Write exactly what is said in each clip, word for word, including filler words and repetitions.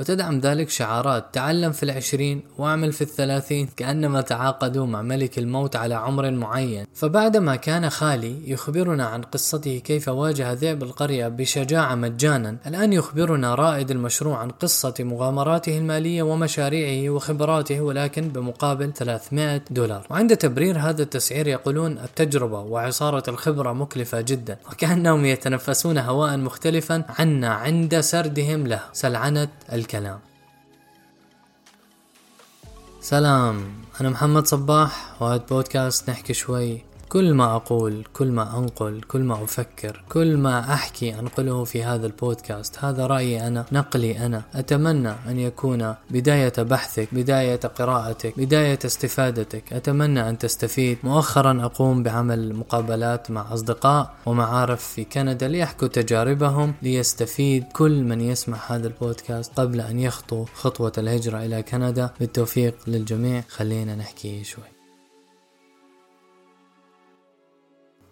وتدعم ذلك شعارات تعلم في العشرين واعمل في الثلاثين، كأنما تعاقدوا مع ملك الموت على عمر معين. فبعدما كان خالي يخبرنا عن قصته كيف واجه ذئب القرية بشجاعة مجانا، الآن يخبرنا رائد المشروع عن قصة مغامراته المالية ومشاريعه وخبراته، ولكن بمقابل ثلاثمائة دولار. وعند تبرير هذا التسعير يقولون التجربة وعصارة الخبرة مكلفة جدا، وكأنهم يتنفسون هواء مختلفا عنا عند سردهم له. سلعنة الكلام. سلام، أنا محمد صباح، وهذا بودكاست نحكي شوي. كل ما أقول، كل ما أنقل، كل ما أفكر، كل ما أحكي أنقله في هذا البودكاست. هذا رأيي أنا، نقلي أنا. أتمنى أن يكون بداية بحثك، بداية قراءتك، بداية استفادتك. أتمنى أن تستفيد. مؤخرا أقوم بعمل مقابلات مع أصدقاء ومعارف في كندا ليحكوا تجاربهم، ليستفيد كل من يسمع هذا البودكاست قبل أن يخطو خطوة الهجرة إلى كندا. بالتوفيق للجميع. خلينا نحكي شوي.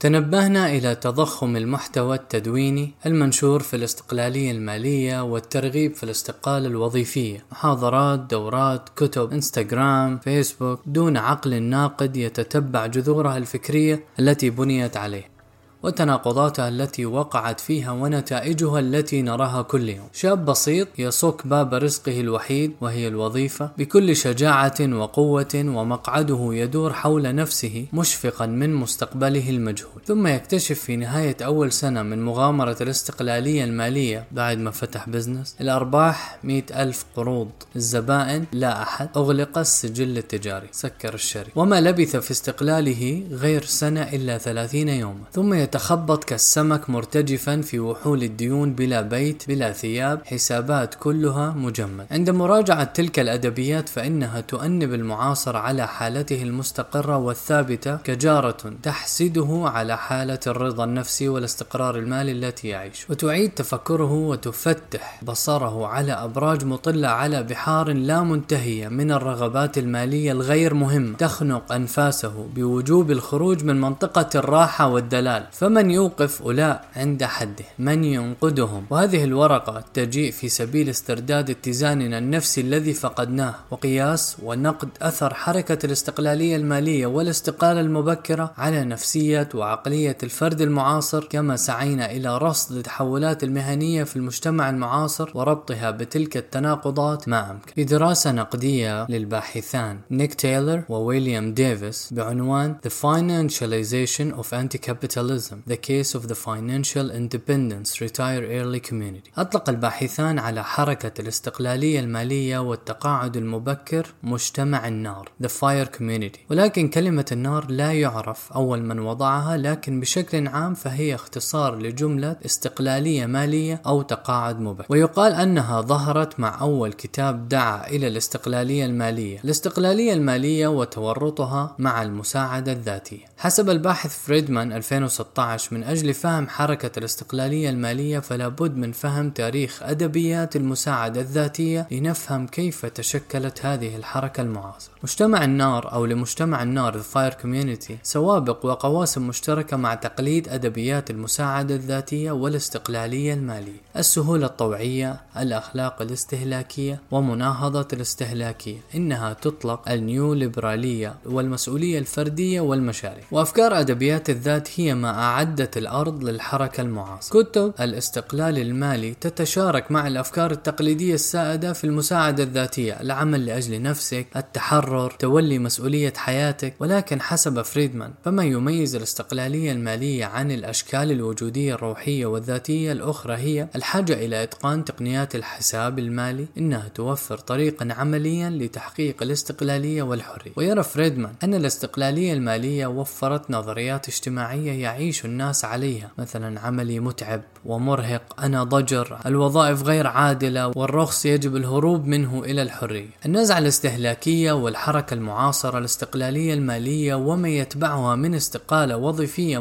تنبهنا إلى تضخم المحتوى التدويني المنشور في الاستقلالية المالية والترغيب في الاستقالة الوظيفية. محاضرات، دورات، كتب، انستغرام، فيسبوك، دون عقل ناقد يتتبع جذورها الفكرية التي بنيت عليه وتناقضاتها التي وقعت فيها ونتائجها التي نراها كل يوم. شاب بسيط يصك باب رزقه الوحيد وهي الوظيفة بكل شجاعة وقوة، ومقعده يدور حول نفسه مشفقا من مستقبله المجهول. ثم يكتشف في نهاية أول سنة من مغامرة الاستقلالية المالية بعد ما فتح بزنس الأرباح مئة ألف قروض، الزبائن لا أحد، أغلق السجل التجاري، سكر الشركة. وما لبث في استقلاله غير سنة إلا ثلاثين يوما. ثم يتخبط كالسمك مرتجفا في وحول الديون، بلا بيت بلا ثياب، حسابات كلها مجمد. عند مراجعة تلك الأدبيات فإنها تؤنب المعاصر على حالته المستقرة والثابتة كجارة تحسده على حالة الرضا النفسي والاستقرار المالي التي يعيش، وتعيد تفكره وتفتح بصره على أبراج مطلة على بحار لا منتهية من الرغبات المالية الغير مهمة تخنق أنفاسه بوجوب الخروج من منطقة الراحة والدلال. فمن يوقف أولاء عند حده؟ من ينقذهم؟ وهذه الورقة تجيء في سبيل استرداد اتزاننا النفسي الذي فقدناه، وقياس ونقد أثر حركة الاستقلالية المالية والاستقالة المبكرة على نفسية وعقلية الفرد المعاصر، كما سعينا إلى رصد التحولات المهنية في المجتمع المعاصر وربطها بتلك التناقضات ما أمكن. في دراسة نقدية للباحثان نيك تايلر وويليام ديفيس بعنوان The Financialization of Anti-Capitalism. The Case of the Financial Independence Retire Early Community. أطلق الباحثان على حركة الاستقلالية المالية والتقاعد المبكر مجتمع النار The Fire Community، ولكن كلمة النار لا يعرف أول من وضعها، لكن بشكل عام فهي اختصار لجملة استقلالية مالية أو تقاعد مبكر. ويقال أنها ظهرت مع أول كتاب دعا إلى الاستقلالية المالية الاستقلالية المالية وتورطها مع المساعدة الذاتية. حسب الباحث فريدمان ألفين وستة عشر، من أجل فهم حركة الاستقلالية المالية فلا بد من فهم تاريخ أدبيات المساعدة الذاتية لنفهم كيف تشكلت هذه الحركة المعاصرة. مجتمع النار أو لمجتمع النار The Fire Community سوابق وقواسم مشتركة مع تقليد أدبيات المساعدة الذاتية والاستقلالية المالية، السهولة الطوعية، الأخلاق الاستهلاكية ومناهضة الاستهلاكية. إنها تطلق النيو ليبرالية والمسؤولية الفردية والمشاريع، وأفكار أدبيات الذات هي ما أعدت الأرض للحركة المعاصرة. كتب الاستقلال المالي تتشارك مع الأفكار التقليدية السائدة في المساعدة الذاتية، العمل لأجل نفسك، التحرر، تولي مسؤولية حياتك. ولكن حسب فريدمان فما يميز الاستقلالية المالية عن الأشكال الوجودية الروحية والذاتية الأخرى هي الحاجة إلى إتقان تقنيات الحساب المالي، إنها توفر طريقا عمليا لتحقيق الاستقلالية والحرية. ويرى فريدمان أن الاستقلالية المالية وفرت نظريات اجتماعية يعيش الناس عليها، مثلا عملي متعب ومرهق، أنا ضجر، الوظائف غير عادلة والرخص يجب الهروب منه إلى الحرية. النزعة الاستهلاكية والحركة المعاصرة الاستقلالية المالية وما يتبعها من استقالة وظيفية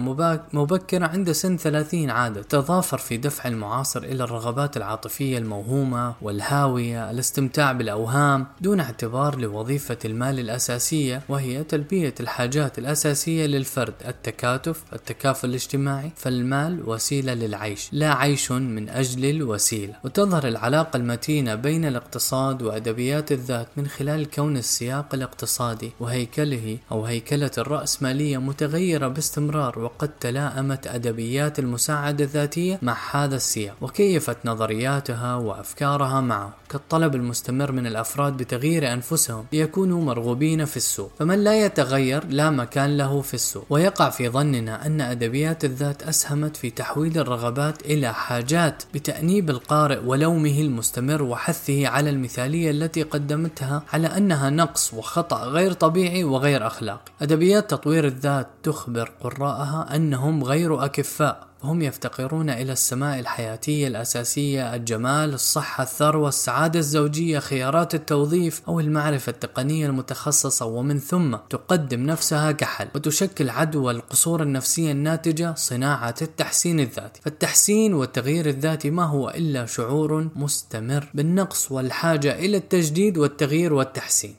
مبكرة عند سن ثلاثين عادة تضافر في دفع المعاصر إلى الرغبات العاطفية الموهومة والهاوية، الاستمتاع بالأوهام دون اعتبار لوظيفة المال الأساسية، وهي تلبية الحاجات الأساسية للفرد، التكاتف، التكافل الاجتماعي، فالمال وسيلة للعيش لا عيش من أجل الوسيلة. وتظهر العلاقة المتينة بين الاقتصاد وأدبيات الذات من خلال كون السياق الاقتصادي وهيكله أو هيكلة الرأسمالية متغيرة باستمرار، وقد تلائمت أدبيات المساعدة الذاتية مع هذا السياق وكيفت نظرياتها وأفكارها معه، كالطلب المستمر من الأفراد بتغيير أنفسهم ليكونوا مرغوبين في السوق، فمن لا يتغير لا مكان له في السوق. ويقع في ظننا أن أدبيات الذات أسهمت في تحويل الرغبات إلى حاجات بتأنيب القارئ ولومه المستمر وحثه على المثالية التي قدمتها على أنها نقص وخطأ غير طبيعي وغير أخلاقي. أدبيات تطوير الذات تخبر قراءها أنهم غير أكفاء، هم يفتقرون إلى السماء الحياتية الأساسية، الجمال، الصحة، الثروة، السعادة الزوجية، خيارات التوظيف أو المعرفة التقنية المتخصصة، ومن ثم تقدم نفسها كحل. وتشكل عدوى القصور النفسية الناتجة صناعة التحسين الذاتي، فالتحسين والتغيير الذاتي ما هو إلا شعور مستمر بالنقص والحاجة إلى التجديد والتغيير والتحسين.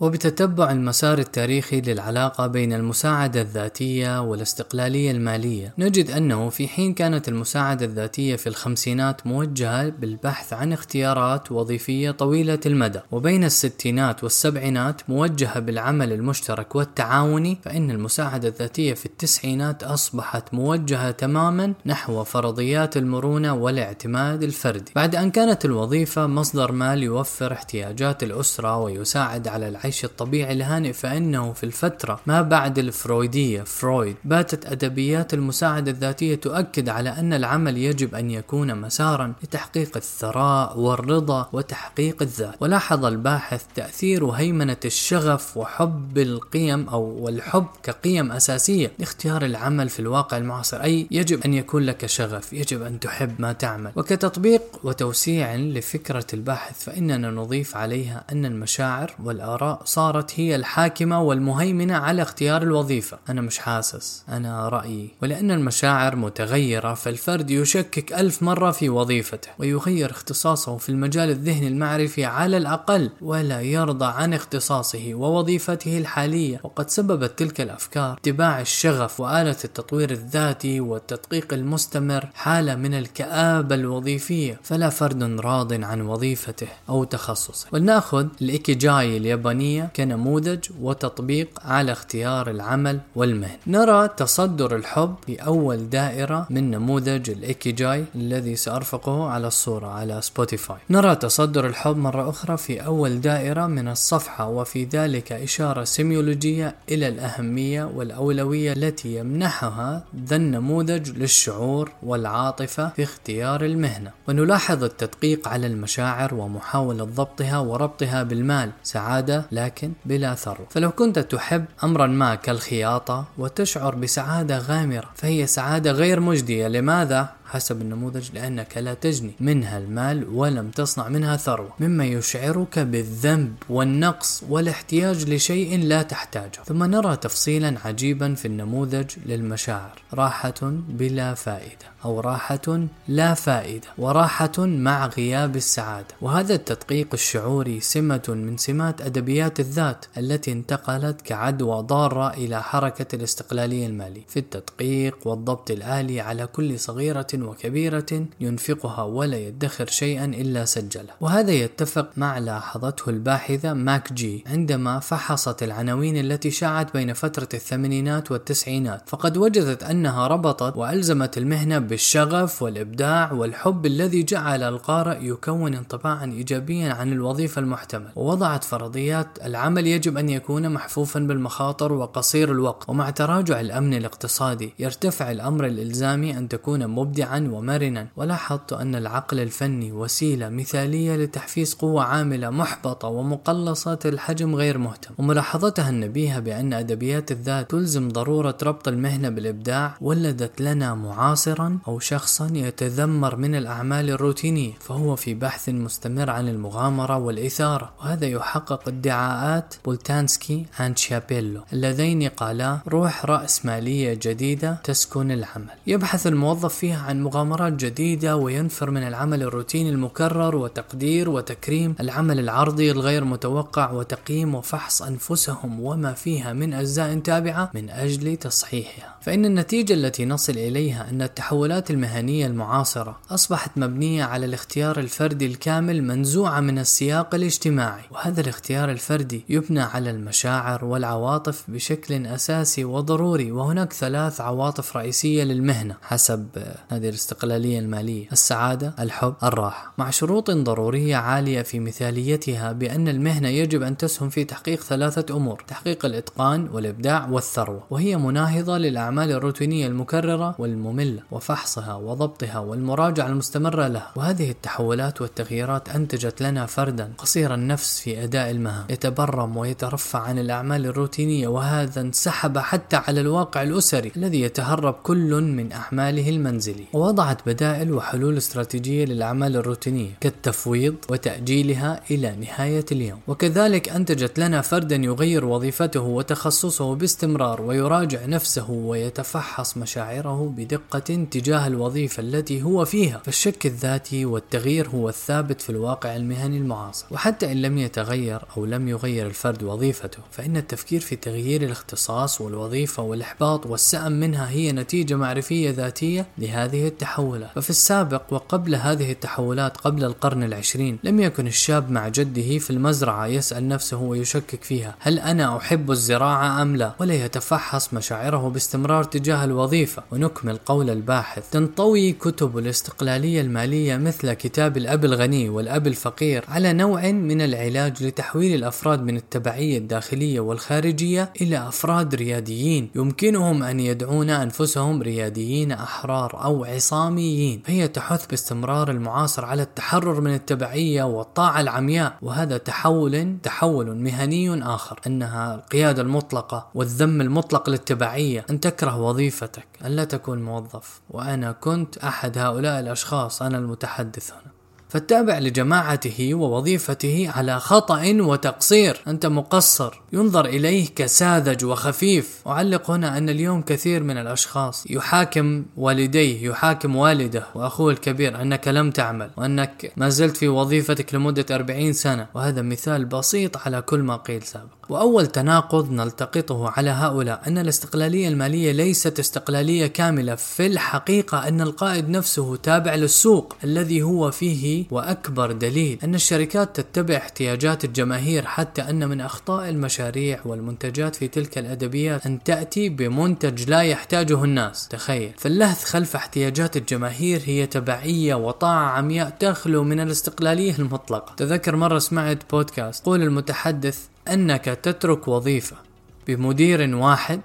وبتتبع المسار التاريخي للعلاقة بين المساعدة الذاتية والاستقلالية المالية، نجد أنه في حين كانت المساعدة الذاتية في الخمسينات موجهة بالبحث عن اختيارات وظيفية طويلة المدى، وبين الستينات والسبعينات موجهة بالعمل المشترك والتعاوني، فإن المساعدة الذاتية في التسعينات أصبحت موجهة تماما نحو فرضيات المرونة والاعتماد الفردي، بعد أن كانت الوظيفة مصدر مال يوفر احتياجات الأسرة ويساعد على العيش الطبيعي الهانئ. فإنه في الفترة ما بعد الفرويدية فرويد باتت أدبيات المساعدة الذاتية تؤكد على أن العمل يجب أن يكون مسارا لتحقيق الثراء والرضا وتحقيق الذات. ولاحظ الباحث تأثير هيمنة الشغف وحب القيم أو الحب كقيم أساسية لاختيار العمل في الواقع المعاصر، أي يجب أن يكون لك شغف، يجب أن تحب ما تعمل. وكتطبيق وتوسيع لفكرة الباحث فإننا نضيف عليها أن المشاعر والآراء صارت هي الحاكمة والمهيمنة على اختيار الوظيفة. أنا مش حاسس، أنا رأيي. ولأن المشاعر متغيرة فالفرد يشكك ألف مرة في وظيفته ويغير اختصاصه في المجال الذهني المعرفي على الأقل، ولا يرضى عن اختصاصه ووظيفته الحالية. وقد سببت تلك الأفكار اتباع الشغف وآلة التطوير الذاتي والتدقيق المستمر حالة من الكآبة الوظيفية، فلا فرد راض عن وظيفته أو تخصصه. ولنأخذ الإيكيجاي الياباني كنموذج وتطبيق على اختيار العمل والمهنة. نرى تصدر الحب في أول دائرة من نموذج الإيكيجاي الذي سأرفقه على الصورة على سبوتيفاي. نرى تصدر الحب مرة أخرى في أول دائرة من الصفحة، وفي ذلك إشارة سيميولوجية إلى الأهمية والأولوية التي يمنحها ذا النموذج للشعور والعاطفة في اختيار المهنة. ونلاحظ التدقيق على المشاعر ومحاولة ضبطها وربطها بالمال، سعادة لكن بلا ثروة. فلو كنت تحب أمرا ما كالخياطة وتشعر بسعادة غامرة، فهي سعادة غير مجدية. لماذا؟ حسب النموذج لأنك لا تجني منها المال ولم تصنع منها ثروة، مما يشعرك بالذنب والنقص والاحتياج لشيء لا تحتاجه. ثم نرى تفصيلا عجيبا في النموذج للمشاعر: راحة بلا فائدة، أو راحة لا فائدة، وراحة مع غياب السعادة. وهذا التدقيق الشعوري سمة من سمات أدبيات الذات التي انتقلت كعدوى ضارة إلى حركة الاستقلالية المالية في التدقيق والضبط الآلي على كل صغيرة وكبيرة ينفقها ولا يدخر شيئا إلا سجله. وهذا يتفق مع لاحظته الباحثة ماك جي عندما فحصت العناوين التي شاعت بين فترة الثمانينات والتسعينات، فقد وجدت أنها ربطت وألزمت المهنة بالشغف والإبداع والحب الذي جعل القارئ يكون انطباعا إيجابيا عن الوظيفة المحتمل. ووضعت فرضيات العمل يجب أن يكون محفوفا بالمخاطر وقصير الوقت. ومع تراجع الأمن الاقتصادي يرتفع الأمر الإلزامي أن تكون مبدعا عن ومرنا. ولاحظت أن العقل الفني وسيلة مثالية لتحفيز قوة عاملة محبطة ومقلصة الحجم غير مهتم. وملاحظتها النبيهة بأن أدبيات الذات تلزم ضرورة ربط المهنة بالإبداع ولدت لنا معاصرا أو شخصا يتذمر من الأعمال الروتينية، فهو في بحث مستمر عن المغامرة والإثارة. وهذا يحقق ادعاءات بولتانسكي عن شابيلو اللذين قالا: روح رأس مالية جديدة تسكن العمل. يبحث الموظف فيها عن مغامرات جديدة وينفر من العمل الروتيني المكرر وتقدير وتكريم العمل العرضي الغير متوقع وتقييم وفحص أنفسهم وما فيها من أجزاء تابعة من أجل تصحيحها. فإن النتيجة التي نصل إليها أن التحولات المهنية المعاصرة أصبحت مبنية على الاختيار الفردي الكامل منزوعة من السياق الاجتماعي، وهذا الاختيار الفردي يبنى على المشاعر والعواطف بشكل أساسي وضروري. وهناك ثلاث عواطف رئيسية للمهنة حسب هذه الاستقلالية المالية: السعادة، الحب، الراحة، مع شروط ضرورية عالية في مثاليتها بأن المهنة يجب أن تسهم في تحقيق ثلاثة أمور: تحقيق الإتقان والإبداع والثروة، وهي مناهضة للأعمال الروتينية المكررة والمملة وفحصها وضبطها والمراجعة المستمرة لها. وهذه التحولات والتغييرات أنتجت لنا فردا قصير النفس في أداء المهام، يتبرم ويترفع عن الأعمال الروتينية، وهذا انسحب حتى على الواقع الأسري الذي يتهرب كل من أعماله المنزلي. ووضعت بدائل وحلول استراتيجية للأعمال الروتينية كالتفويض وتأجيلها إلى نهاية اليوم، وكذلك أنتجت لنا فردا يغير وظيفته وتخصصه باستمرار ويراجع نفسه ويتفحص مشاعره بدقة تجاه الوظيفة التي هو فيها. فالشك الذاتي والتغيير هو الثابت في الواقع المهني المعاصر، وحتى إن لم يتغير أو لم يغير الفرد وظيفته، فإن التفكير في تغيير الاختصاص والوظيفة والإحباط والسأم منها هي نتيجة معرفية ذاتية لهذه التحولات. ففي السابق وقبل هذه التحولات قبل القرن العشرين لم يكن الشاب مع جده في المزرعة يسأل نفسه ويشكك فيها هل أنا أحب الزراعة أم لا، ولا يتفحص مشاعره باستمرار تجاه الوظيفة. ونكمل قول الباحث: تنطوي كتب الاستقلالية المالية مثل كتاب الأب الغني والأب الفقير على نوع من العلاج لتحويل الأفراد من التبعية الداخلية والخارجية إلى أفراد رياديين يمكنهم أن يدعون أنفسهم رياديين أحرار أو عصاميين. فهي تحث باستمرار المعاصر على التحرر من التبعية والطاعة العمياء، وهذا تحول تحول مهني آخر، أنها القيادة المطلقة والذم المطلق للتبعية، أن تكره وظيفتك، أن لا تكون موظف. وأنا كنت أحد هؤلاء الأشخاص، أنا المتحدث هنا. فالتابع لجماعته ووظيفته على خطأ وتقصير، أنت مقصر، ينظر إليه كساذج وخفيف. أعلق هنا أن اليوم كثير من الأشخاص يحاكم والديه، يحاكم والده وأخوه الكبير أنك لم تعمل وأنك ما زلت في وظيفتك لمدة أربعين سنة، وهذا مثال بسيط على كل ما قيل سابقا. وأول تناقض نلتقطه على هؤلاء أن الاستقلالية المالية ليست استقلالية كاملة، في الحقيقة أن القائد نفسه تابع للسوق الذي هو فيه، وأكبر دليل أن الشركات تتبع احتياجات الجماهير، حتى أن من أخطاء المشاريع والمنتجات في تلك الأدبيات أن تأتي بمنتج لا يحتاجه الناس، تخيل. فاللهث خلف احتياجات الجماهير هي تبعية وطاعة عمياء تخلو من الاستقلالية المطلقة. تذكر مرة سمعت بودكاست قول المتحدث أنك تترك وظيفة بمدير واحد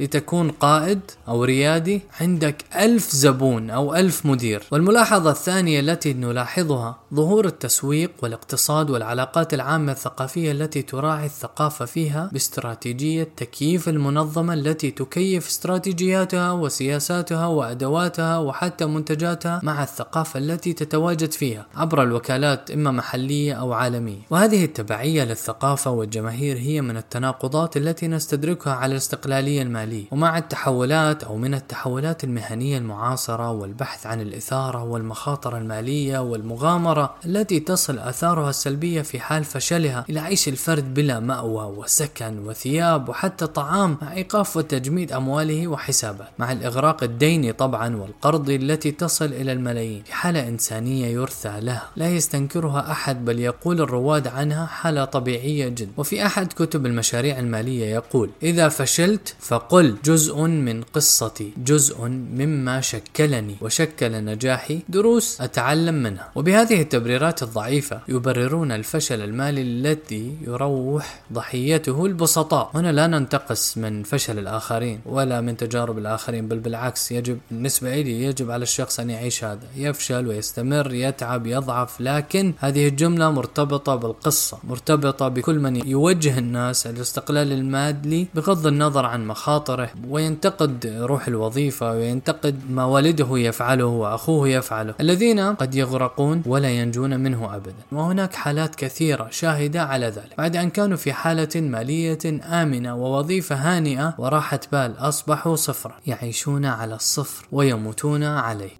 لتكون قائد أو ريادي عندك ألف زبون أو ألف مدير. والملاحظة الثانية التي نلاحظها ظهور التسويق والاقتصاد والعلاقات العامة الثقافية التي تراعي الثقافة فيها باستراتيجية تكييف المنظمة التي تكيف استراتيجياتها وسياساتها وأدواتها وحتى منتجاتها مع الثقافة التي تتواجد فيها عبر الوكالات إما محلية أو عالمية. وهذه التبعية للثقافة والجماهير هي من التناقضات التي نستدركها على الاستقلالية المالية. ومع التحولات أو من التحولات المهنية المعاصرة والبحث عن الإثارة والمخاطر المالية والمغامرة التي تصل آثارها السلبية في حال فشلها إلى عيش الفرد بلا مأوى وسكن وثياب وحتى طعام، مع إيقاف وتجميد أمواله وحسابات، مع الإغراق الديني طبعا والقرض التي تصل إلى الملايين في حالة إنسانية يرثى لها لا يستنكرها أحد، بل يقول الرواد عنها حالة طبيعية جدا. وفي أحد كتب المشاريع المالية يقول: إذا فشلت فقل جزء من قصتي، جزء مما شكلني وشكل نجاحي، دروس أتعلم منها. وبهذه التبريرات الضعيفة يبررون الفشل المالي الذي يروح ضحيته البسطاء. هنا لا ننتقص من فشل الآخرين ولا من تجارب الآخرين، بل بالعكس، يجب بالنسبة لي يجب على الشخص أن يعيش هذا، يفشل ويستمر، يتعب، يضعف. لكن هذه الجملة مرتبطة بالقصة، مرتبطة بكل من يوجه الناس الاستقلال المادي بغض النظر عن مخاطر وينتقد روح الوظيفة وينتقد ما والده يفعله وأخوه يفعله، الذين قد يغرقون ولا ينجون منه أبدا. وهناك حالات كثيرة شاهدة على ذلك. بعد أن كانوا في حالة مالية آمنة ووظيفة هانئة وراحة بال أصبحوا صفرا، يعيشون على الصفر ويموتون عليه.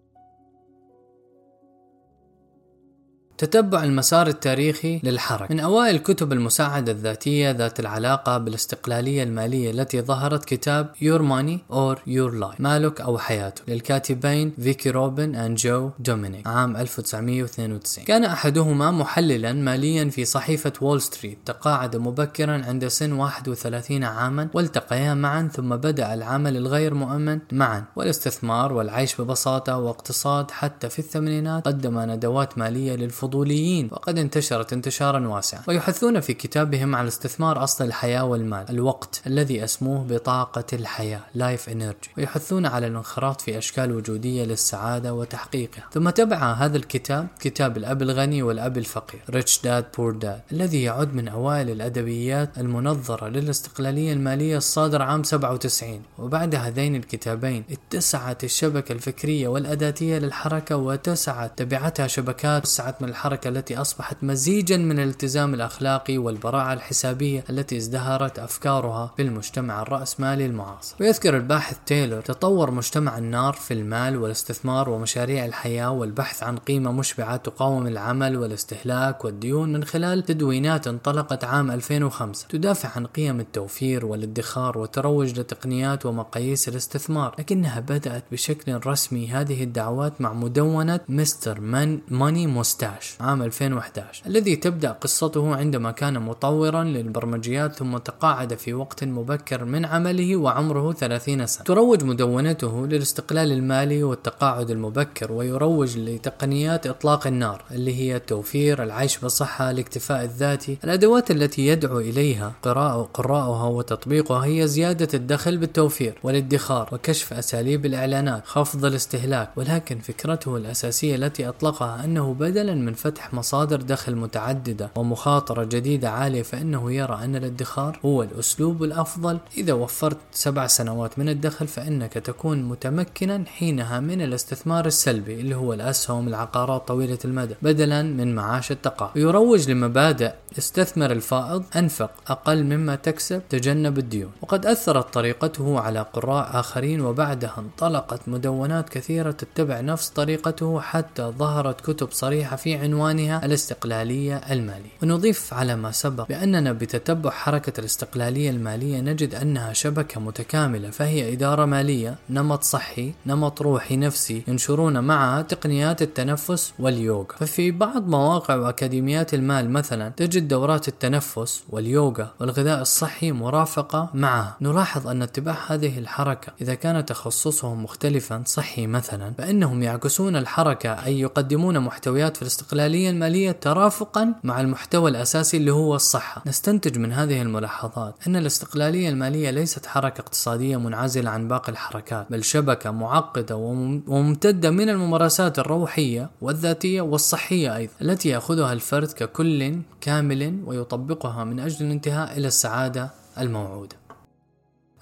تتبع المسار التاريخي للحركة. من أوائل كتب المساعدة الذاتية ذات العلاقة بالاستقلالية المالية التي ظهرت كتاب Your Money or Your Life، مالك أو حياته، للكاتبين فيكي روبن و جو دومينيغ عام ألف وتسعمئة واثنين وتسعين. كان أحدهما محللا ماليا في صحيفة وول ستريت، تقاعد مبكرا عند سن واحد وثلاثين عاما، والتقيا معا ثم بدأ العمل الغير مؤمن معا والاستثمار والعيش ببساطة واقتصاد. حتى في الثمانينات قدم ندوات مالية للفضوليين، وقد انتشرت انتشارا واسعا، ويحثون في كتابهم على استثمار أصل الحياة والمال، الوقت الذي اسموه بطاقة الحياة Life Energy، ويحثون على الانخراط في أشكال وجودية للسعادة وتحقيقها. ثم تبع هذا الكتاب كتاب الأب الغني والأب الفقير Rich Dad Poor Dad، الذي يعد من أوائل الأدبيات المنظرة للاستقلالية المالية، الصادر عام سبعة وتسعين. وبعد هذين الكتابين اتسعت الشبكة الفكرية والأداتية للحركة، وتسعت تبعتها شبكات وسعت من الحركة التي أصبحت مزيجا من الالتزام الأخلاقي والبراعة الحسابية التي ازدهرت أفكارها بالمجتمع الرأسمالي المعاصر. ويذكر الباحث تايلور تطور مجتمع النار في المال والاستثمار ومشاريع الحياة والبحث عن قيمة مشبعة تقاوم العمل والاستهلاك والديون، من خلال تدوينات انطلقت عام ألفين وخمسة تدافع عن قيم التوفير والادخار وتروج لتقنيات ومقاييس الاستثمار. لكنها بدأت بشكل رسمي هذه الدعوات مع مدونة مستر ماني موستاش عام ألفين وأحد عشر، الذي تبدأ قصته عندما كان مطورا للبرمجيات ثم تقاعد في وقت مبكر من عمله وعمره ثلاثين سنة. تروج مدونته للاستقلال المالي والتقاعد المبكر، ويروج لتقنيات إطلاق النار اللي هي التوفير، العيش بصحة، الاكتفاء الذاتي. الأدوات التي يدعو إليها قراءها وتطبيقها هي زيادة الدخل بالتوفير والادخار، وكشف أساليب الإعلانات، خفض الاستهلاك. ولكن فكرته الأساسية التي أطلقها أنه بدلا من فتح مصادر دخل متعددة ومخاطرة جديدة عالية، فإنه يرى أن الادخار هو الأسلوب الأفضل. إذا وفرت سبع سنوات من الدخل فإنك تكون متمكنا حينها من الاستثمار السلبي اللي هو الأسهم، العقارات طويلة المدى، بدلا من معاش التقاعد. يروج لمبادئ استثمر الفائض، أنفق أقل مما تكسب، تجنب الديون. وقد أثرت طريقته على قراء آخرين، وبعدها انطلقت مدونات كثيرة تتبع نفس طريقته، حتى ظهرت كتب صريحة في عنوانها الاستقلالية المالية. ونضيف على ما سبق بأننا بتتبع حركة الاستقلالية المالية نجد أنها شبكة متكاملة، فهي إدارة مالية، نمط صحي، نمط روحي نفسي، ينشرون معها تقنيات التنفس واليوغا. ففي بعض مواقع وأكاديميات المال مثلا تجد دورات التنفس واليوغا والغذاء الصحي مرافقة معها. نلاحظ أن اتباع هذه الحركة إذا كان تخصصهم مختلفا، صحي مثلا، فإنهم يعكسون الحركة، أي يقدمون محتويات في الاستقلالية المالية ترافقا مع المحتوى الأساسي اللي هو الصحة. نستنتج من هذه الملاحظات أن الاستقلالية المالية ليست حركة اقتصادية منعزلة عن باقي الحركات، بل شبكة معقدة وممتدة من الممارسات الروحية والذاتية والصحية أيضا، التي يأخذها الفرد ككل كامل ويطبقها من أجل الانتهاء إلى السعادة الموعودة.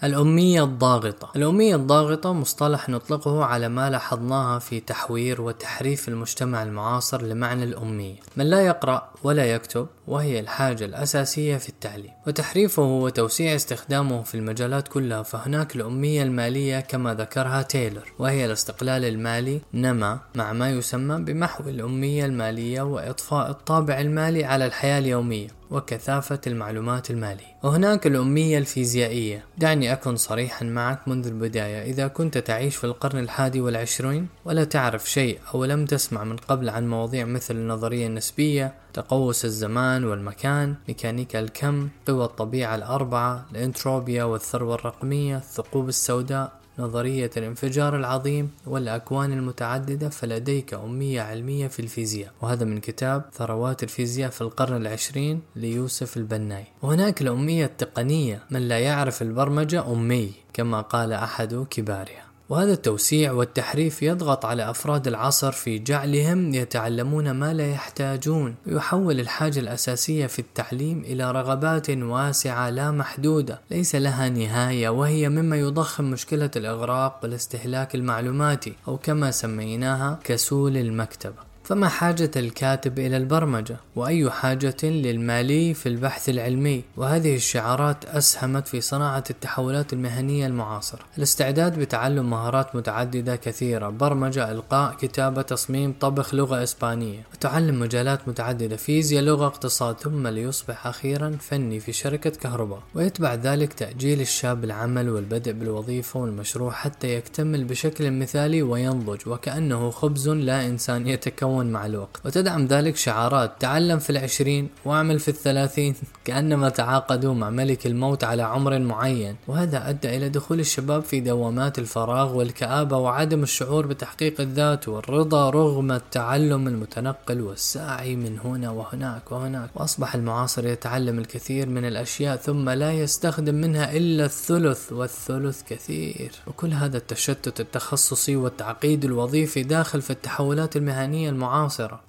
الأمية الضاغطة. الأمية الضاغطة مصطلح نطلقه على ما لاحظناه في تحوير وتحريف المجتمع المعاصر لمعنى الأمية، من لا يقرأ ولا يكتب، وهي الحاجة الأساسية في التعليم، وتحريفه وتوسيع استخدامه في المجالات كلها. فهناك الأمية المالية كما ذكرها تايلور، وهي الاستقلال المالي نما مع ما يسمى بمحو الأمية المالية وإطفاء الطابع المالي على الحياة اليومية وكثافة المعلومات المالية. وهناك الأمية الفيزيائية. دعني أكون صريحا معك منذ البداية، إذا كنت تعيش في القرن الحادي والعشرين ولا تعرف شيء أو لم تسمع من قبل عن مواضيع مثل النظرية النسبية، تقوس الزمان والمكان، ميكانيكا الكم، قوى الطبيعة الأربعة، الانتروبيا والثروة الرقمية، الثقوب السوداء، نظرية الانفجار العظيم والأكوان المتعددة، فلديك أمية علمية في الفيزياء، وهذا من كتاب ثروات الفيزياء في القرن العشرين ليوسف البناي. وهناك الأمية التقنية، من لا يعرف البرمجة أمي كما قال أحد كبارها. وهذا التوسيع والتحريف يضغط على أفراد العصر في جعلهم يتعلمون ما لا يحتاجون، ويحول الحاجة الأساسية في التعليم إلى رغبات واسعة لا محدودة ليس لها نهاية، وهي مما يضخم مشكلة الإغراق والاستهلاك المعلوماتي، أو كما سميناها كسول المكتبة. فما حاجة الكاتب إلى البرمجة وأي حاجة للمالي في البحث العلمي، وهذه الشعارات أسهمت في صناعة التحولات المهنية المعاصرة. الاستعداد بتعلم مهارات متعددة كثيرة، برمجة، إلقاء، كتابة، تصميم، طبخ، لغة إسبانية، وتعلم مجالات متعددة، فيزياء، لغة، اقتصاد، ثم ليصبح أخيرا فني في شركة كهرباء. ويتبع ذلك تأجيل الشاب العمل والبدء بالوظيفة والمشروع حتى يكتمل بشكل مثالي وينضج وكأنه خبز لا إنسان يتكون مع الوقت. وتدعم ذلك شعارات تعلم في العشرين واعمل في الثلاثين، كأنما تعاقدوا مع ملك الموت على عمر معين، وهذا أدى إلى دخول الشباب في دوامات الفراغ والكآبة وعدم الشعور بتحقيق الذات والرضا رغم التعلم المتنقل والساعي من هنا وهناك وهناك. وأصبح المعاصر يتعلم الكثير من الأشياء ثم لا يستخدم منها إلا الثلث، والثلث كثير. وكل هذا التشتت التخصصي والتعقيد الوظيفي داخل في التحولات المهنية المعاصرة معاصرة.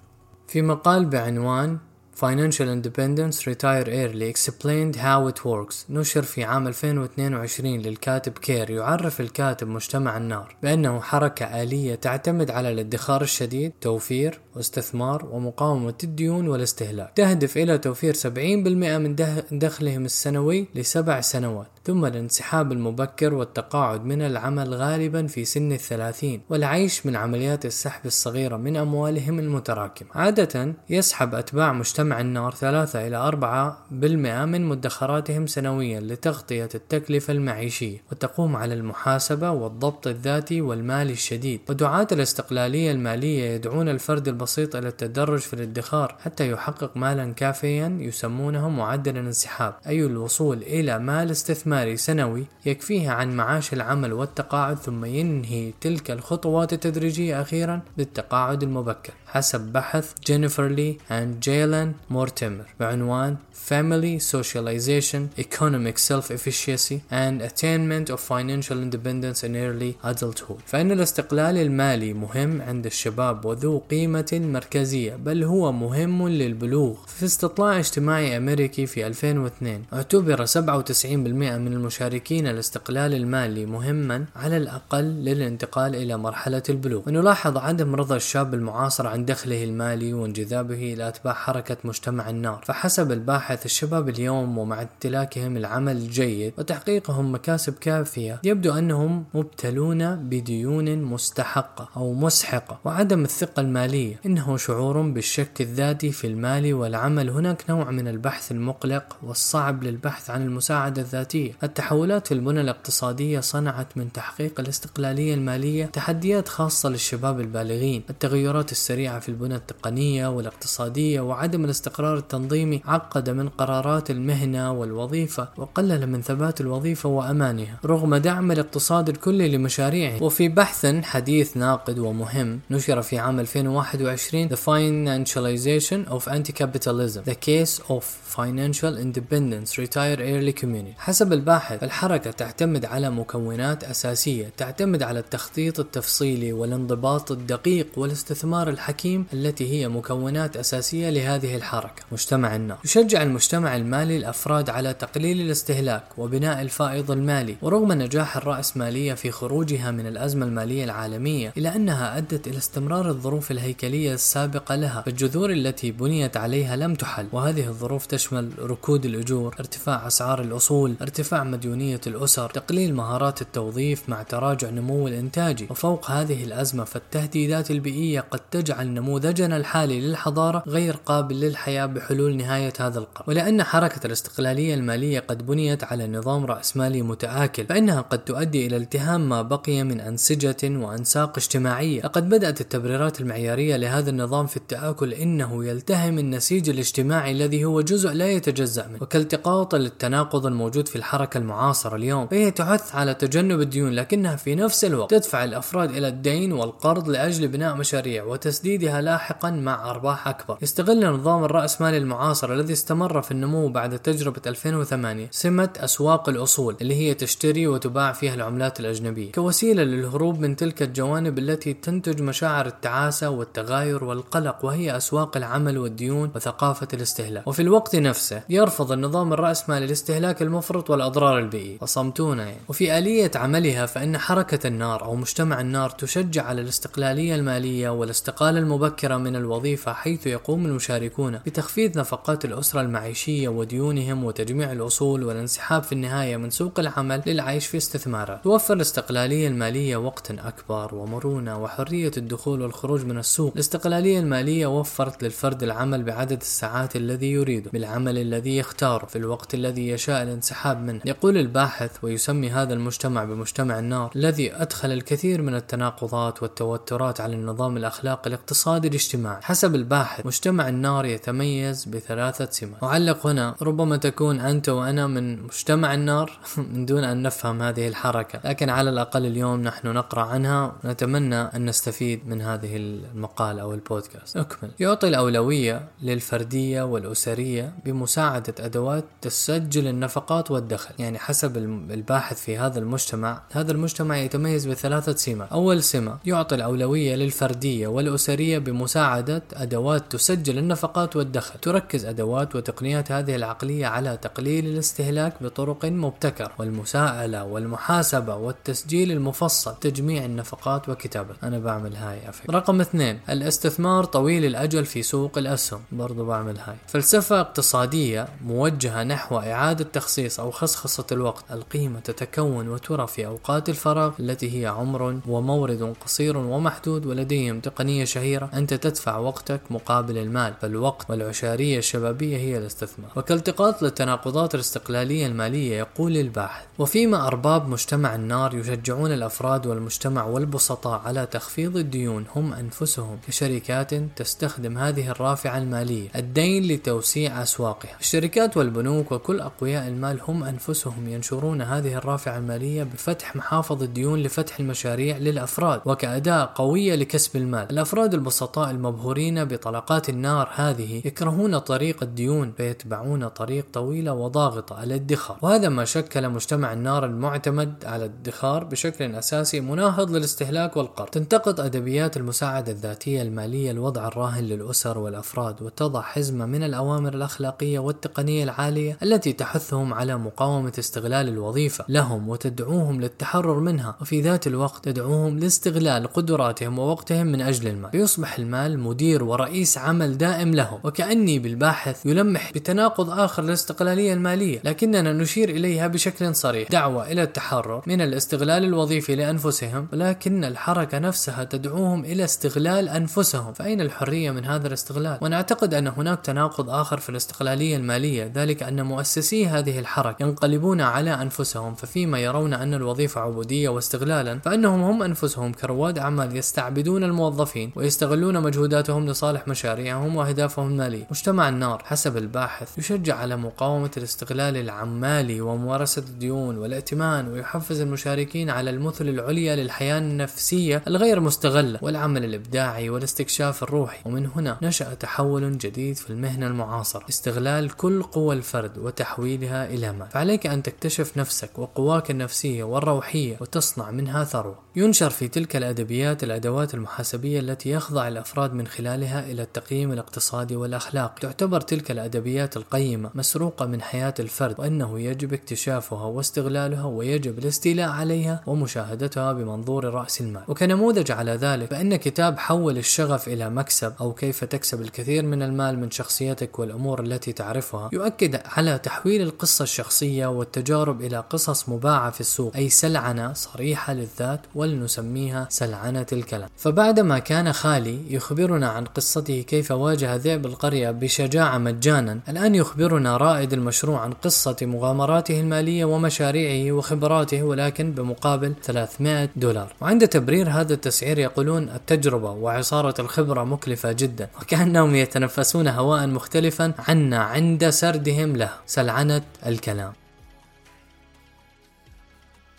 في مقال بعنوان Financial Independence Retire Early Explained How It Works نشر في عام ألفين واثنين وعشرين للكاتب كير، يعرف الكاتب مجتمع النار بأنه حركة آلية تعتمد على الادخار الشديد، توفير واستثمار ومقاومة الديون والاستهلاك، تهدف إلى توفير سبعين بالمئة من دخلهم السنوي لسبع سنوات، ثم الانسحاب المبكر والتقاعد من العمل غالبا في سن الثلاثين، والعيش من عمليات السحب الصغيرة من أموالهم المتراكمة. عادة يسحب أتباع مجتمع النار ثلاثة إلى أربعة بالمئة من مدخراتهم سنويا لتغطية التكلفة المعيشية، وتقوم على المحاسبة والضبط الذاتي والمالي الشديد. ودعاة الاستقلالية المالية يدعون الفرد البسيط إلى التدرج في الادخار حتى يحقق مالا كافيا يسمونه معدل الانسحاب، أي الوصول إلى مال استثمار سنوي يكفيها عن معاش العمل والتقاعد، ثم ينهي تلك الخطوات التدريجية أخيرا بالتقاعد المبكر، حسب بحث جينيفر لي and جايلن مورتيمر بعنوان Family Socialization, Economic Self-Efficiency and Attainment of Financial Independence in Early Adulthood. فإن الاستقلال المالي مهم عند الشباب وذو قيمة مركزية، بل هو مهم للبلوغ. في استطلاع اجتماعي أمريكي في ألفين واثنين اعتبر سبعة وتسعين بالمئة من المشاركين الاستقلال المالي مهما على الأقل للانتقال إلى مرحلة البلوغ. ونلاحظ عدم رضا الشاب المعاصر عن دخله المالي وانجذابه إلى أتباع حركة مجتمع النار. فحسب الباحث، الشباب اليوم ومع امتلاكهم العمل الجيد وتحقيقهم مكاسب كافية يبدو أنهم مبتلون بديون مستحقة أو مسحقة وعدم الثقة المالية. إنه شعور بالشك الذاتي في المال والعمل. هناك نوع من البحث المقلق والصعب للبحث عن المساعدة الذاتية. التحولات في البنى الاقتصادية صنعت من تحقيق الاستقلالية المالية تحديات خاصة للشباب البالغين. التغيرات السريعة في البنى التقنية والاقتصادية وعدم الاستقرار التنظيمي عقد من قرارات المهنة والوظيفة وقلل من ثبات الوظيفة وأمانها رغم دعم الاقتصاد الكلي لمشاريعه. وفي بحث حديث ناقد ومهم نشر في عام ألفين وواحد وعشرين The Financialization of Anti-Capitalism, The Case of Financial Independence, Retire Early Community. حسب الباحث، الحركة تعتمد على مكونات أساسية تعتمد على التخطيط التفصيلي والانضباط الدقيق والاستثمار الحكيم التي هي مكونات أساسية لهذه الحركة. مجتمع النار يشجع المجتمع المالي الأفراد على تقليل الاستهلاك وبناء الفائض المالي. ورغم نجاح الرأسمالية في خروجها من الأزمة المالية العالمية، إلا أنها أدت إلى استمرار الظروف الهيكلية السابقة لها، فالجذور التي بنيت عليها لم تحل. وهذه الظروف تشمل ركود الأجور، ارتفاع أسعار الأصول، ارتفاع مديونية الأسر، تقليل مهارات التوظيف مع تراجع نمو الإنتاجي. وفوق هذه الأزمة، فالتهديدات البيئية قد تجعل نموذجنا الحالي للحضارة غير قابل للحياة بحلول نهاية هذا القرن. ولأن حركة الاستقلالية المالية قد بنيت على نظام رأسمالي متآكل، فإنها قد تؤدي إلى التهام ما بقي من أنسجة وأنساق اجتماعية. لقد بدأت التبريرات المعيارية لهذا النظام في التآكل إنه يلتهم النسيج الاجتماعي الذي هو جزء لا يتجزأ منه. وكالتقاط للتناقض الموجود في الحركة المعاصرة اليوم، فهي تحث على تجنب الديون، لكنها في نفس الوقت تدفع الأفراد إلى الدين والقرض لأجل بناء مشاريع وتسديدها لاحقا مع أرباح أكبر. يستغل نظام الرأسمالي المعاصر الذي استمر في النمو بعد تجربة ألفين وثمانية سمة أسواق الأصول، اللي هي تشتري وتباع فيها العملات الأجنبية، كوسيلة للهروب من تلك الجوانب التي تنتج مشاعر التعاسة والتغاير والقلق، وهي أسواق العمل والديون وثقافة الاستهلاك. وفي الوقت نفسه يرفض النظام الرأسمالي الاستهلاك المفرط والأضرار أضرار البيئية، فصمتونا يعني. وفي آلية عملها فإن حركة النار أو مجتمع النار تشجع على الاستقلالية المالية والاستقالة المبكرة من الوظيفة، حيث يقوم المشاركون بتخفيض نفقات الأسرة المعيشية وديونهم وتجميع الأصول والانسحاب في النهاية من سوق العمل للعيش في استثمارات. توفر الاستقلالية المالية وقتا أكبر ومرونة وحرية الدخول والخروج من السوق. الاستقلالية المالية وفرت للفرد العمل بعدد الساعات الذي يريده بالعمل الذي يختاره في الوقت الذي يشاء الانسحاب منه. يقول الباحث ويسمي هذا المجتمع بمجتمع النار الذي أدخل الكثير من التناقضات والتوترات على النظام الأخلاقي الاقتصادي الاجتماعي. حسب الباحث مجتمع النار يتميز بثلاثة سمات. أعلق هنا، ربما تكون أنت وأنا من مجتمع النار من دون أن نفهم هذه الحركة، لكن على الأقل اليوم نحن نقرأ عنها ونتمنى أن نستفيد من هذه المقالة أو البودكاست. أكمل. يعطي الأولوية للفردية والأسرية بمساعدة أدوات تسجل النفقات والدخل. يعني حسب الباحث في هذا المجتمع، هذا المجتمع يتميز بثلاثة سمات. أول سمة، يعطي الأولوية للفردية والأسرية بمساعدة أدوات تسجل النفقات والدخل. تركز أدوات وتقنيات هذه العقلية على تقليل الاستهلاك بطرق مبتكرة والمساءلة والمحاسبة والتسجيل المفصل، تجميع النفقات وكتابة. أنا بعمل هاي أفكار. رقم اثنين، الاستثمار طويل الأجل في سوق الأسهم، برضو بعمل هاي. فلسفة اقتصادية موجهة نحو إعادة تخصيص أو خصخصة الوقت. القيمة تتكون وترى في أوقات الفراغ التي هي عمر ومورد قصير ومحدود، ولديهم تقنية شهيرة، أنت تدفع وقتك مقابل المال، فالوقت والعشارية الشبابية هي الاستثمار. وكالتقاط للتناقضات الاستقلالية المالية يقول الباحث، وفيما أرباب مجتمع النار يشجعون الأفراد والمجتمع والبسطاء على تخفيض الديون هم أنفسهم كشركات تستخدم هذه الرافعة المالية، الدين لتوسيع أسواقها. الشركات والبنوك وكل أقوياء المال هم أنفسهم ينشرون هذه الرافعة المالية بفتح محافظ الديون لفتح المشاريع للأفراد وكأداة قوية لكسب المال. الأفراد البسطاء المبهورين بطلقات النار هذه يكرهون طريق الديون فيتبعون طريق طويلة وضاغطة، الادخار. وهذا ما شكل مجتمع النار المعتمد على الادخار بشكل أساسي، مناهض للاستهلاك والقرض. تنتقد أدبيات المساعدة الذاتية المالية الوضع الراهن للأسر والأفراد، وتضع حزمة من الأوامر الأخلاقية والتقنية العالية التي تحثهم على مقاومة استغلال الوظيفة لهم وتدعوهم للتحرر منها، وفي ذات الوقت تدعوهم لاستغلال قدراتهم ووقتهم من أجل المال. يصبح المال مدير ورئيس عمل دائم لهم. وكأني بالباحث يلمح بتناقض آخر للاستقلالية المالية، لكننا نشير إليها بشكل صريح، دعوة إلى التحرر من الاستغلال الوظيفي لأنفسهم، ولكن الحركة نفسها تدعوهم إلى استغلال أنفسهم، فأين الحرية من هذا الاستغلال؟ ونعتقد أن هناك تناقض آخر في الاستقلالية المالية، ذلك أن مؤسسي هذه الحركة ينقلبون على أنفسهم، ففيما يرون أن الوظيفة عبودية واستغلالا، فإنهم هم أنفسهم كرواد أعمال يستعبدون الموظفين ويستغلون مجهوداتهم لصالح مشاريعهم وأهدافهم المالية. مجتمع النار حسب الباحث يشجع على مقاومة الاستغلال العمالي وممارسة الديون والائتمان، ويحفز المشاركين على المثل العليا للحياة النفسية الغير مستغلة والعمل الإبداعي والاستكشاف الروحي. ومن هنا نشأ تحول جديد في المهنة المعاصرة، استغلال كل قوى الفرد وتحويلها إلى مال. فعليك أن تكتشف نفسك وقواك النفسية والروحية وتصنع منها ثروة. ينشر في تلك الأدبيات الأدوات المحاسبية التي يخضع الأفراد من خلالها إلى التقييم الاقتصادي والأخلاقي. تعتبر تلك الأدبيات القيمة مسروقة من حياة الفرد، وأنه يجب اكتشافها واستغلالها ويجب الاستيلاء عليها ومشاهدتها بمنظور رأس المال. وكنموذج على ذلك فإن كتاب حول الشغف إلى مكسب أو كيف تكسب الكثير من المال من شخصيتك والأمور التي تعرفها يؤكد على تحويل القصة الشخصية والتجارب إلى قصص مباعة في السوق، أي سلعنة صريحة للذات، ولنسميها سلعنة الكلام. فبعدما كان خالي يخبرنا عن قصته كيف واجه ذئب القرية بشجاعة مجانا، الآن يخبرنا رائد المشروع عن قصة مغامراته المالية ومشاريعه وخبراته، ولكن بمقابل ثلاثمائة دولار. وعند تبرير هذا التسعير يقولون التجربة وعصارة الخبرة مكلفة جدا، وكأنهم يتنفسون هواء مختلفا عنا عند سردهم له، سلعنة الكلام.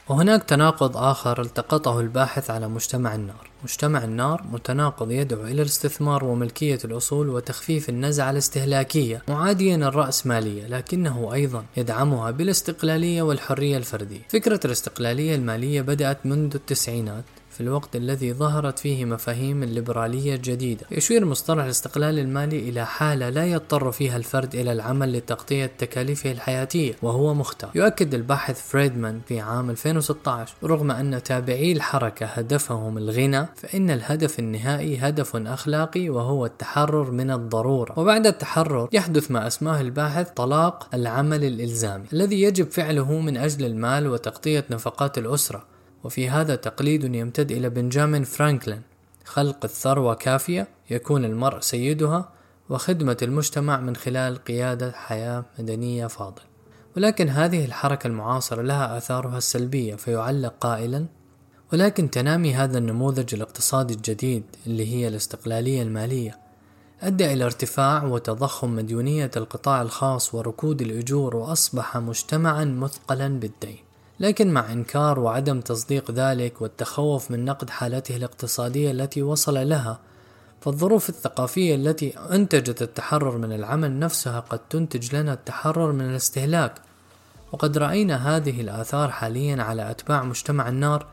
وهناك تناقض آخر التقطه الباحث على مجتمع النار. مجتمع النار متناقض يدعو إلى الاستثمار وملكية الأصول وتخفيف النزعة الاستهلاكية معاديا الرأسمالية، لكنه أيضا يدعمها بالاستقلالية والحرية الفردية. فكرة الاستقلالية المالية بدأت منذ التسعينات في الوقت الذي ظهرت فيه مفاهيم الليبرالية الجديدة. يشير مصطلح الاستقلال المالي إلى حالة لا يضطر فيها الفرد إلى العمل لتغطية تكاليفه الحياتية وهو مختار. يؤكد الباحث فريدمان في عام ألفين وستة عشر رغم أن تابعي الحركة هدفهم الغنى، فإن الهدف النهائي هدف أخلاقي وهو التحرر من الضرورة. وبعد التحرر يحدث ما أسماه الباحث طلاق العمل الإلزامي الذي يجب فعله من أجل المال وتغطية نفقات الأسرة، وفي هذا تقليد يمتد إلى بنجامين فرانكلين: خلق الثروة كافية يكون المرء سيدها، وخدمة المجتمع من خلال قيادة حياة مدنية فاضلة. ولكن هذه الحركة المعاصرة لها آثارها السلبية، فيعلق قائلا: ولكن تنامي هذا النموذج الاقتصادي الجديد اللي هي الاستقلالية المالية أدى إلى ارتفاع وتضخم مديونية القطاع الخاص وركود الأجور، وأصبح مجتمعا مثقلا بالدين. لكن مع إنكار وعدم تصديق ذلك والتخوف من نقد حالته الاقتصادية التي وصل لها، فالظروف الثقافية التي أنتجت التحرر من العمل نفسها قد تنتج لنا التحرر من الاستهلاك، وقد رأينا هذه الآثار حاليا على أتباع مجتمع النار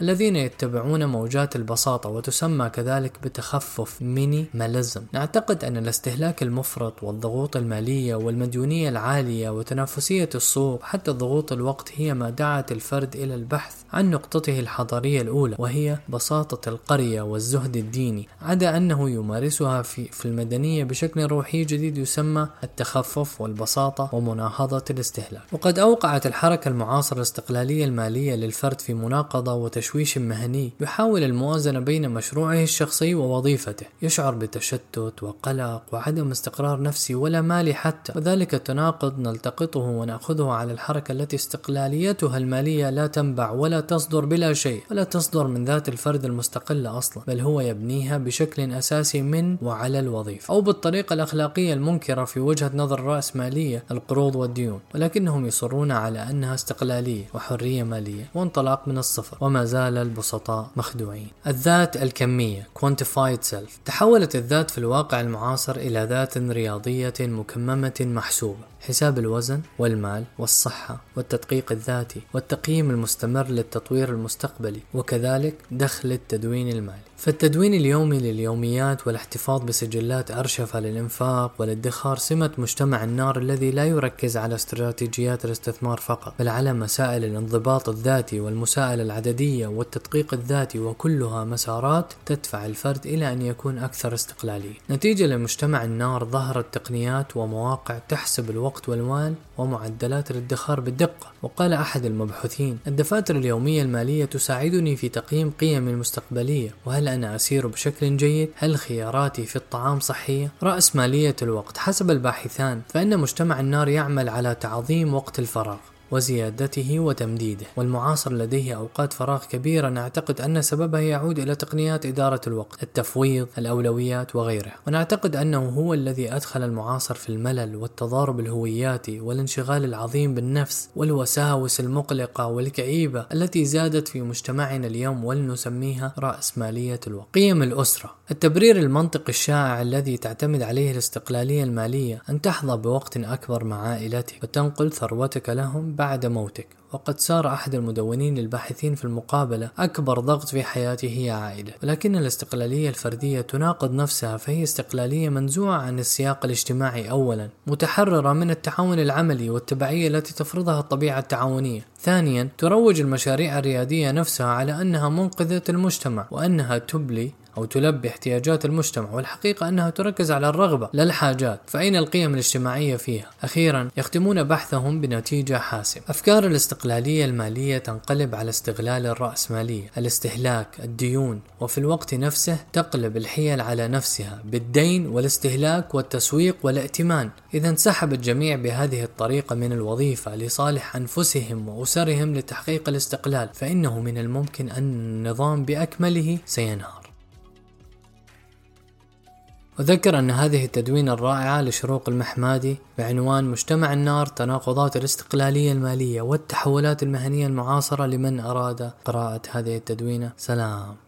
الذين يتبعون موجات البساطة، وتسمى كذلك بتخفف مينيماليزم. نعتقد أن الاستهلاك المفرط والضغوط المالية والمديونية العالية وتنافسية السوق حتى ضغوط الوقت هي ما دعت الفرد إلى البحث عن نقطته الحضارية الأولى، وهي بساطة القرية والزهد الديني، عدا أنه يمارسها في, في المدنية بشكل روحي جديد يسمى التخفف والبساطة ومناهضة الاستهلاك. وقد أوقعت الحركة المعاصرة الاستقلالية المالية للفرد في مناقضة وتشويه تشويش مهني يحاول الموازنة بين مشروعه الشخصي ووظيفته، يشعر بتشتت وقلق وعدم استقرار نفسي ولا مالي حتى، وذلك التناقض نلتقطه ونأخذه على الحركة التي استقلاليتها المالية لا تنبع ولا تصدر بلا شيء، ولا تصدر من ذات الفرد المستقلة أصلا، بل هو يبنيها بشكل أساسي من وعلى الوظيفة، أو بالطريقة الأخلاقية المنكرة في وجهة نظر الرأسمالية: القروض والديون. ولكنهم يصرون على أنها استقلالية وحرية مالية وانطلاق من الصفر، وما زال البسطاء مخدوعين. الذات الكمية quantified self. تحولت الذات في الواقع المعاصر إلى ذات رياضية مكممة محسوبة: حساب الوزن والمال والصحة والتدقيق الذاتي والتقييم المستمر للتطوير المستقبلي، وكذلك دخل التدوين المالي. فالتدوين اليومي لليوميات والاحتفاظ بسجلات أرشفة للإنفاق والادخار سمة مجتمع النار الذي لا يركز على استراتيجيات الاستثمار فقط، بل على مسائل الانضباط الذاتي والمساءلة العددية والتدقيق الذاتي، وكلها مسارات تدفع الفرد إلى أن يكون أكثر استقلالية. نتيجة لمجتمع النار ظهرت تقنيات ومواقع تحسب الوقت والمال ومعدلات الادخار بالدقة. وقال أحد المبحوثين: الدفاتر اليومية المالية تساعدني في تقييم قيمي المستقبلية، وهل أنا أسير بشكل جيد؟ هل خياراتي في الطعام صحية؟ رأس مالية الوقت. حسب الباحثان فإن مجتمع النار يعمل على تعظيم وقت الفراغ وزيادته وتمديده، والمعاصر لديه أوقات فراغ كبيرة نعتقد أن سببها يعود إلى تقنيات إدارة الوقت، التفويض، الأولويات وغيرها. ونعتقد أنه هو الذي أدخل المعاصر في الملل والتضارب الهوياتي والانشغال العظيم بالنفس والوساوس المقلقة والكئيبة التي زادت في مجتمعنا اليوم، ولنسميها رأسمالية الوقت. قيم الأسرة. التبرير المنطقي الشائع الذي تعتمد عليه الاستقلالية المالية أن تحظى بوقت أكبر مع عائلتك وتنقل ثروتك لهم بعد موتك. وقد صار أحد المدونين الباحثين في المقابلة: أكبر ضغط في حياتي هي عائلة. ولكن الاستقلالية الفردية تناقض نفسها، فهي استقلالية منزوعة عن السياق الاجتماعي أولا، متحررة من التعاون العملي والتبعية التي تفرضها الطبيعة التعاونية. ثانيا، تروج المشاريع الريادية نفسها على أنها منقذة المجتمع وأنها تبلي أو تلبي احتياجات المجتمع، والحقيقة أنها تركز على الرغبة لا الحاجات، فأين القيم الاجتماعية فيها؟ أخيرا، يختمون بحثهم بنتيجة حاسمة: أفكار الاستقلالية المالية تنقلب على استغلال الرأسمالية، الاستهلاك، الديون، وفي الوقت نفسه تقلب الحيل على نفسها بالدين والاستهلاك والتسويق والائتمان. إذا انسحب الجميع بهذه الطريقة من الوظيفة لصالح أنفسهم وأسرهم لتحقيق الاستقلال، فإنه من الممكن أن النظام بأكمله سينهار. وذكر أن هذه التدوين الرائعة لشروق المحمادي بعنوان مجتمع النار: تناقضات الاستقلالية المالية والتحولات المهنية المعاصرة، لمن أراد قراءة هذه التدوينة. سلام.